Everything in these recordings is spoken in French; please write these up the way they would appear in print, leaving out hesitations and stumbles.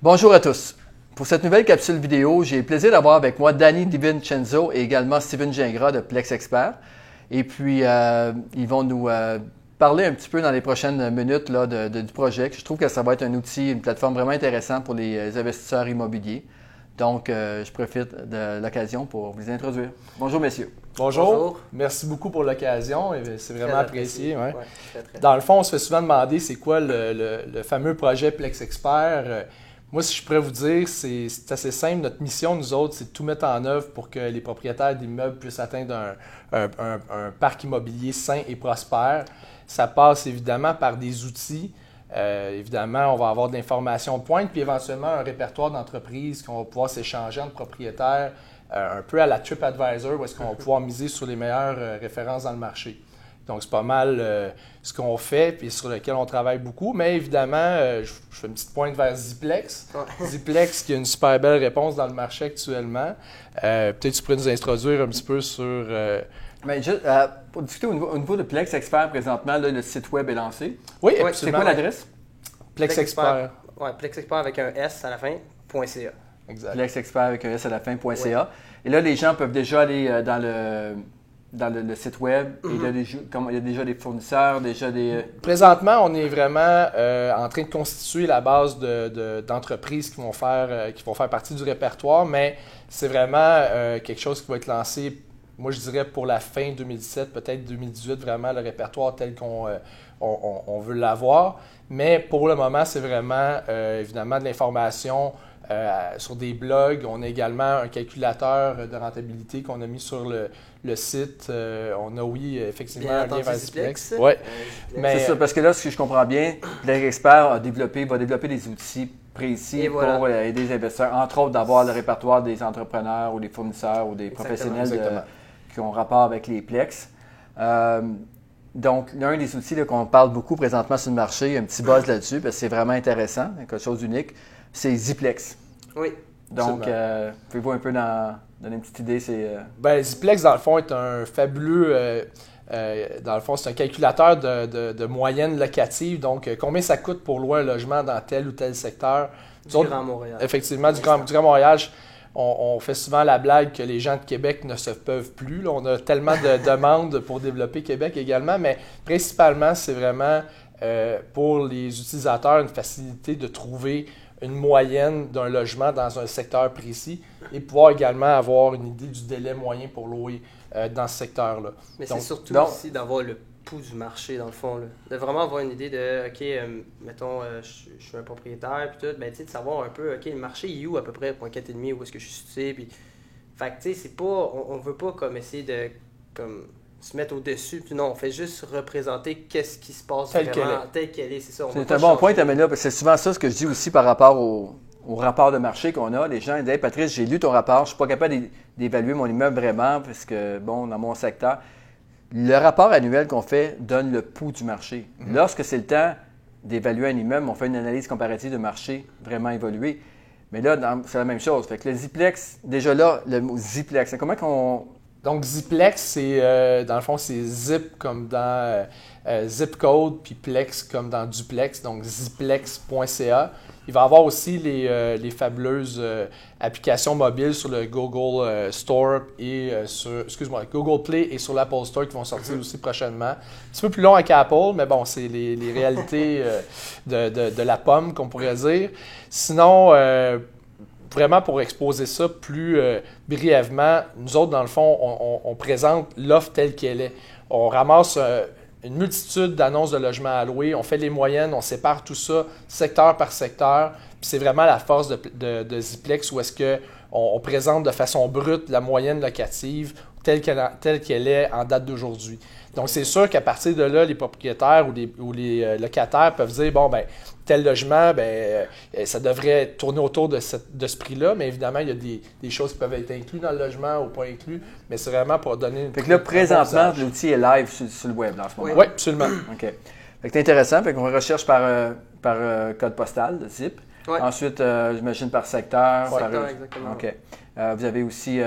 Bonjour à tous. Pour cette nouvelle capsule vidéo, j'ai le plaisir d'avoir avec moi Danny DiVincenzo et également Steven Gingras de PlexExpert. Et puis, ils vont nous parler un petit peu dans les prochaines minutes là, du projet. Je trouve que ça va être un outil, une plateforme vraiment intéressante pour les investisseurs immobiliers. Donc, je profite de l'occasion pour vous introduire. Bonjour, messieurs. Bonjour. Merci beaucoup pour l'occasion. C'est vraiment apprécié. Ouais. Ouais, très. Dans le fond, on se fait souvent demander c'est quoi le fameux projet PlexExpert. Moi, si je pourrais vous dire, c'est assez simple. Notre mission, nous autres, c'est de tout mettre en œuvre pour que les propriétaires d'immeubles puissent atteindre un parc immobilier sain et prospère. Ça passe évidemment par des outils. Évidemment, on va avoir de l'information de pointe, puis éventuellement un répertoire d'entreprises qu'on va pouvoir s'échanger entre propriétaires, un peu à la TripAdvisor, où est-ce qu'on va pouvoir miser sur les meilleures références dans le marché. Donc, c'est pas mal ce qu'on fait puis sur lequel on travaille beaucoup. Mais évidemment, je fais une petite pointe vers Ziplex. Ziplex qui a une super belle réponse dans le marché actuellement. Peut-être tu pourrais nous introduire un petit peu sur… Mais juste, pour discuter au niveau de PlexExpert présentement, là, le site web est lancé. Oui, absolument. C'est quoi l'adresse? PlexExpert. Oui, PlexExpert avec un S à la fin, .ca. Exact. PlexExpert avec un S à la fin, .ca. Ouais. Et là, les gens peuvent déjà aller dans le site web, et il y a déjà des fournisseurs, déjà des… Présentement, on est vraiment en train de constituer la base d'entreprises qui vont faire partie du répertoire, mais c'est vraiment quelque chose qui va être lancé, moi je dirais pour la fin 2017, peut-être 2018, vraiment le répertoire tel qu'on on veut l'avoir. Mais pour le moment, c'est vraiment évidemment de l'information sur des blogs. On a également un calculateur de rentabilité qu'on a mis sur le site. On a, oui, effectivement, bien un lien vers Ziplex. Ouais. C'est ça, parce que là, si je comprends bien, PlexExpert va développer des outils précis pour aider les investisseurs, entre autres d'avoir le répertoire des entrepreneurs ou des fournisseurs ou des professionnels qui ont rapport avec les Plex. Donc, l'un des outils là, qu'on parle beaucoup présentement sur le marché, il y a un petit buzz là-dessus, parce que c'est vraiment intéressant, quelque chose d'unique, c'est Ziplex. Oui. Donc, pouvez-vous un peu donner une petite idée? Ziplex, dans le fond, est un fabuleux… dans le fond, c'est un calculateur de moyenne locative. Donc, combien ça coûte pour louer un logement dans tel ou tel secteur? Grand Montréal. Effectivement, du Grand Montréal. On fait souvent la blague que les gens de Québec ne se peuvent plus. Là, on a tellement de demandes pour développer Québec également, mais principalement, c'est vraiment pour les utilisateurs une facilité de trouver une moyenne d'un logement dans un secteur précis et pouvoir également avoir une idée du délai moyen pour louer dans ce secteur-là. Mais donc, c'est surtout aussi d'avoir le pouls du marché, dans le fond. Là. De vraiment avoir une idée de, OK, mettons, je suis un propriétaire, puis tout, ben, tu sais, de savoir un peu, OK, le marché est où à peu près, 0.4,5, où est-ce que je suis situé, puis… Fait que, tu sais, c'est pas… On veut pas comme essayer de… se mettre au-dessus. Non, on fait juste représenter qu'est-ce qui se passe tel qu'elle est. C'est ça. C'est un bon point, tu amènes là, parce que c'est souvent ça ce que je dis aussi par rapport au rapport de marché qu'on a. Les gens disent « Hey Patrice, j'ai lu ton rapport, je ne suis pas capable d'évaluer mon immeuble vraiment, parce que, bon, dans mon secteur… » Le rapport annuel qu'on fait donne le pouls du marché. Mm-hmm. Lorsque c'est le temps d'évaluer un immeuble, on fait une analyse comparative de marché vraiment évoluée. Mais là, c'est la même chose. Fait que le Ziplex, déjà là, le mot Ziplex, comment qu'on… Donc, Ziplex, c'est dans le fond, c'est zip comme dans zip code, puis plex comme dans duplex, donc ziplex.ca. Il va y avoir aussi les fabuleuses applications mobiles sur le Google Store et Google Play et sur l'Apple Store qui vont sortir aussi prochainement. Un petit peu plus long avec Apple, mais bon, c'est les réalités de la pomme qu'on pourrait dire. Sinon… Vraiment, pour exposer ça plus brièvement, nous autres, dans le fond, on présente l'offre telle qu'elle est. On ramasse une multitude d'annonces de logements à louer, on fait les moyennes, on sépare tout ça secteur par secteur. Puis c'est vraiment la force de Ziplex où est-ce qu'on présente de façon brute la moyenne locative telle qu'elle est en date d'aujourd'hui. Donc, c'est sûr qu'à partir de là, les propriétaires ou les locataires peuvent dire « Bon, ben tel logement, ça devrait tourner autour de ce prix-là. » Mais évidemment, il y a des choses qui peuvent être incluses dans le logement ou pas incluses. Mais c'est vraiment pour donner une… Fait que là, présentement, l'outil est live sur le web dans ce moment. Oui, absolument. OK. Fait que c'est intéressant. Fait qu'on recherche par code postal, le ZIP. Ouais. Ensuite, j'imagine par secteur. Exactement. OK. Vous avez aussi…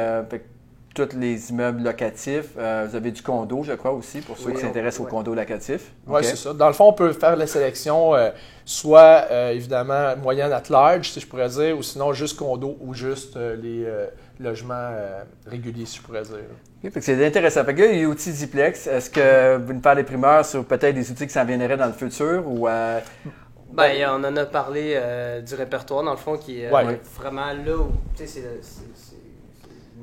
tous les immeubles locatifs. Vous avez du condo, je crois, aussi, pour ceux qui s'intéressent aux condos locatifs. Oui, c'est ça. Dans le fond, on peut faire la sélection soit, évidemment, moyenne at large, si je pourrais dire, ou sinon juste condo ou juste les logements réguliers, si je pourrais dire. Okay, c'est intéressant. Fait que là, il y a l'outil Ziplex. Est-ce que vous nous parlez primeur sur peut-être des outils qui s'en viendraient dans le futur ou… Ben, on en a parlé du répertoire, dans le fond, qui est vraiment là où, tu sais, c'est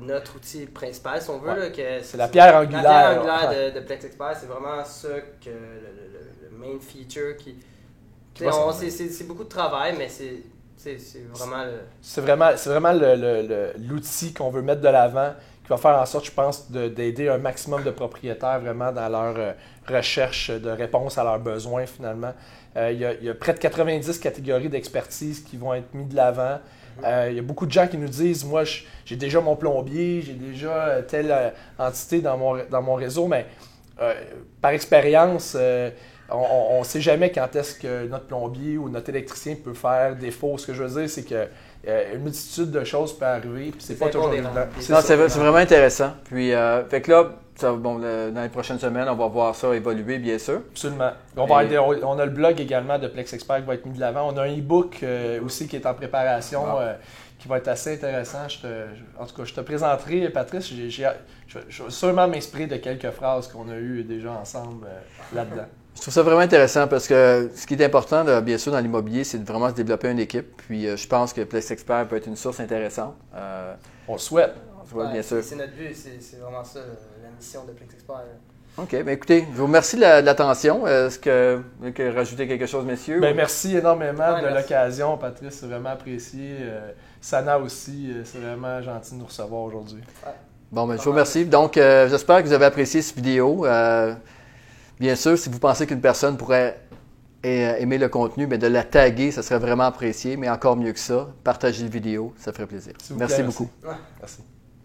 notre outil principal, si on veut. Là, que c'est la pierre angulaire. La pierre angulaire de PlexExpert, c'est vraiment ça que le main feature qui… c'est beaucoup de travail, mais c'est vraiment l'outil qu'on veut mettre de l'avant, qui va faire en sorte, je pense, d'aider un maximum de propriétaires vraiment dans leur recherche de réponse à leurs besoins, finalement. Il y a près de 90 catégories d'expertise qui vont être mises de l'avant. Il y a beaucoup de gens qui nous disent « Moi, j'ai déjà mon plombier, j'ai déjà telle entité dans mon réseau. » Mais par expérience, on ne sait jamais quand est-ce que notre plombier ou notre électricien peut faire défaut. Ce que je veux dire, c'est que une multitude de choses peut arriver, puis c'est pas toujours évident. C'est vraiment intéressant. Puis, fait que là, dans les prochaines semaines, on va voir ça évoluer, bien sûr. Absolument. On a le blog également de PlexExpert qui va être mis de l'avant. On a un e-book aussi qui est en préparation, qui va être assez intéressant. En tout cas, je te présenterai, Patrice. Je vais sûrement m'inspirer de quelques phrases qu'on a eues déjà ensemble là-dedans. Je trouve ça vraiment intéressant parce que ce qui est important, là, bien sûr, dans l'immobilier, c'est de vraiment se développer une équipe. Puis je pense que PlexExpert peut être une source intéressante. On le souhaite. On le souhaite, bien sûr. C'est notre but, c'est vraiment ça, la mission de PlexExpert. OK. Bien, écoutez, je vous remercie de l'attention. Est-ce que vous voulez rajouter quelque chose, messieurs? Bien, merci énormément de l'occasion, Patrice. C'est vraiment apprécié. Sana aussi, c'est vraiment gentil de nous recevoir aujourd'hui. Ouais. Bon, bien, je vous remercie. Donc, j'espère que vous avez apprécié cette vidéo. Bien sûr, si vous pensez qu'une personne pourrait aimer le contenu, bien de la taguer, ça serait vraiment apprécié. Mais encore mieux que ça, partagez la vidéo, ça ferait plaisir. Merci beaucoup. Merci.